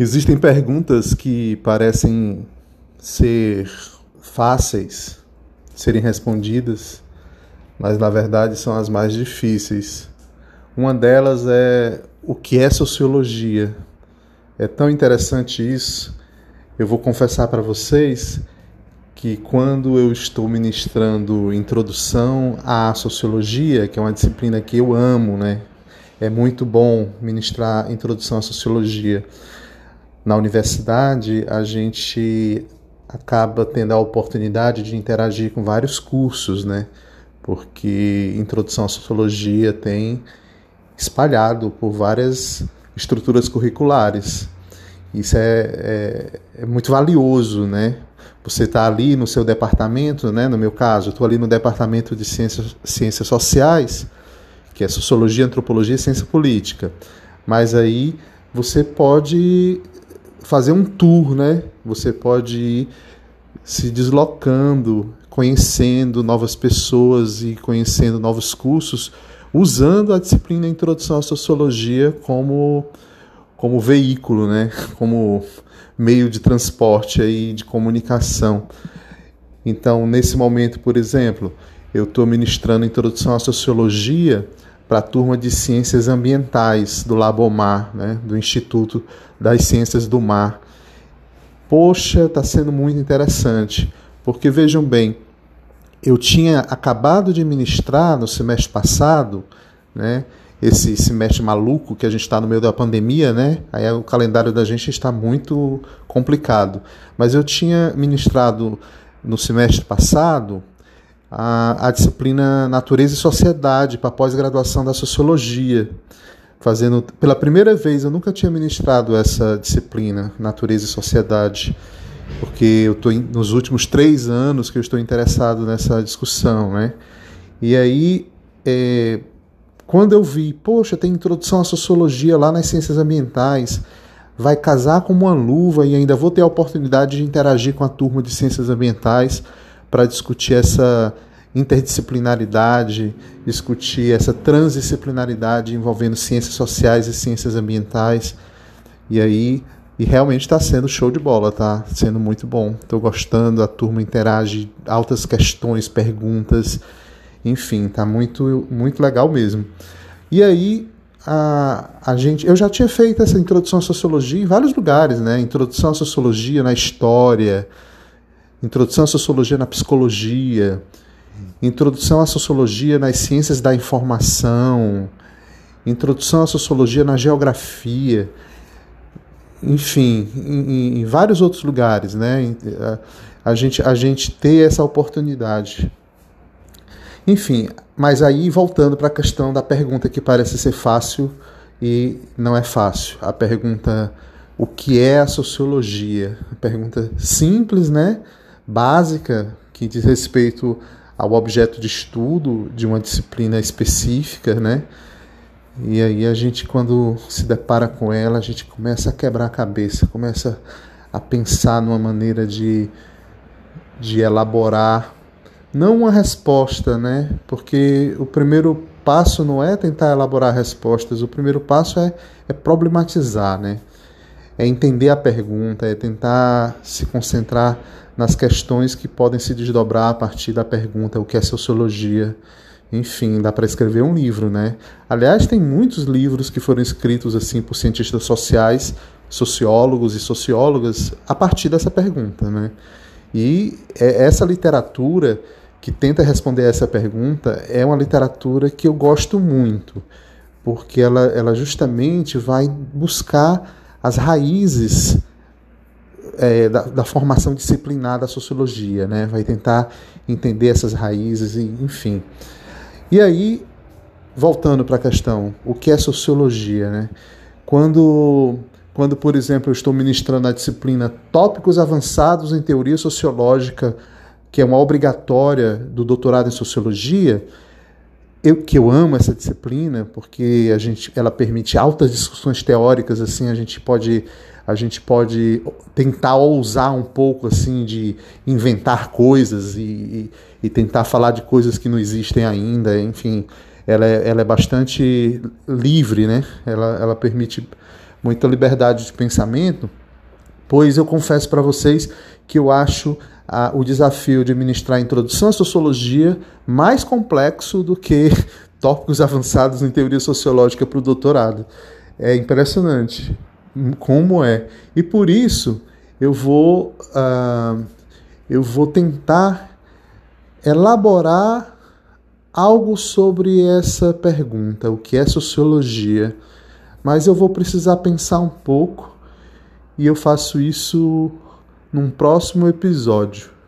Existem perguntas que parecem ser fáceis serem respondidas, mas na verdade são as mais difíceis. Uma delas é: o que é sociologia? É tão interessante isso. Eu vou confessar para vocês que quando eu estou ministrando introdução à sociologia, que é uma disciplina que eu amo, né? É muito bom ministrar introdução à sociologia. Na universidade, a gente acaba tendo a oportunidade de interagir com vários cursos, né? Porque introdução à sociologia tem espalhado por várias estruturas curriculares. Isso é muito valioso, né? Você está ali no seu departamento, né? No meu caso, eu estou ali no departamento de ciências sociais, que é sociologia, antropologia e ciência política. Mas aí você pode fazer um tour, né? Você pode ir se deslocando, conhecendo novas pessoas e conhecendo novos cursos, usando a disciplina Introdução à Sociologia como veículo, né? Como meio de transporte aí, de comunicação. Então, nesse momento, por exemplo, eu estou ministrando Introdução à Sociologia para a turma de Ciências Ambientais do Labomar, né? Do Instituto das Ciências do Mar. Poxa, está sendo muito interessante, porque vejam bem, eu tinha acabado de ministrar no semestre passado, né? Esse semestre maluco que a gente está no meio da pandemia, né? Aí o calendário da gente está muito complicado. Mas eu tinha ministrado no semestre passado a disciplina Natureza e Sociedade para a pós-graduação da Sociologia. Fazendo, pela primeira vez, eu nunca tinha ministrado essa disciplina, Natureza e Sociedade, porque eu tô nos últimos 3 anos que eu estou interessado nessa discussão, né? E aí, quando eu vi, poxa, tem introdução à sociologia lá nas ciências ambientais, vai casar como uma luva e ainda vou ter a oportunidade de interagir com a turma de ciências ambientais para discutir essa interdisciplinaridade, discutir essa transdisciplinaridade envolvendo ciências sociais e ciências ambientais. E realmente está sendo show de bola, está sendo muito bom. Estou gostando, a turma interage, altas questões, perguntas, enfim, está muito, muito legal mesmo. E aí, eu já tinha feito essa introdução à sociologia em vários lugares, né? Introdução à sociologia na história, introdução à sociologia na psicologia, introdução à sociologia nas ciências da informação, introdução à sociologia na geografia, enfim, em vários outros lugares, né? A gente ter essa oportunidade. Enfim, mas aí voltando para a questão da pergunta que parece ser fácil e não é fácil. A pergunta: o que é a sociologia? A pergunta simples, né? Básica, que diz respeito ao objeto de estudo de uma disciplina específica, né? E aí a gente, quando se depara com ela, a gente começa a quebrar a cabeça, começa a pensar numa maneira de elaborar, não uma resposta, né? Porque o primeiro passo não é tentar elaborar respostas, o primeiro passo é problematizar, né? É entender a pergunta, é tentar se concentrar nas questões que podem se desdobrar a partir da pergunta: o que é sociologia? Enfim, dá para escrever um livro, né? Aliás, tem muitos livros que foram escritos assim por cientistas sociais, sociólogos e sociólogas, a partir dessa pergunta, né? E essa literatura que tenta responder essa pergunta é uma literatura que eu gosto muito, porque ela justamente vai buscar as raízes da formação disciplinar da sociologia, né? Vai tentar entender essas raízes, enfim. E aí, voltando para a questão, o que é sociologia, né? Quando, por exemplo, eu estou ministrando a disciplina Tópicos Avançados em Teoria Sociológica, que é uma obrigatória do doutorado em Sociologia, que eu amo essa disciplina, porque ela permite altas discussões teóricas, assim, a gente pode tentar ousar um pouco, assim, de inventar coisas e tentar falar de coisas que não existem ainda, enfim, ela é bastante livre, né? Ela permite muita liberdade de pensamento, pois eu confesso para vocês que eu acho o desafio de ministrar a introdução à sociologia mais complexo do que tópicos avançados em teoria sociológica para o doutorado. É impressionante como é. E por isso eu vou tentar elaborar algo sobre essa pergunta, o que é sociologia. Mas eu vou precisar pensar um pouco e eu faço isso num próximo episódio.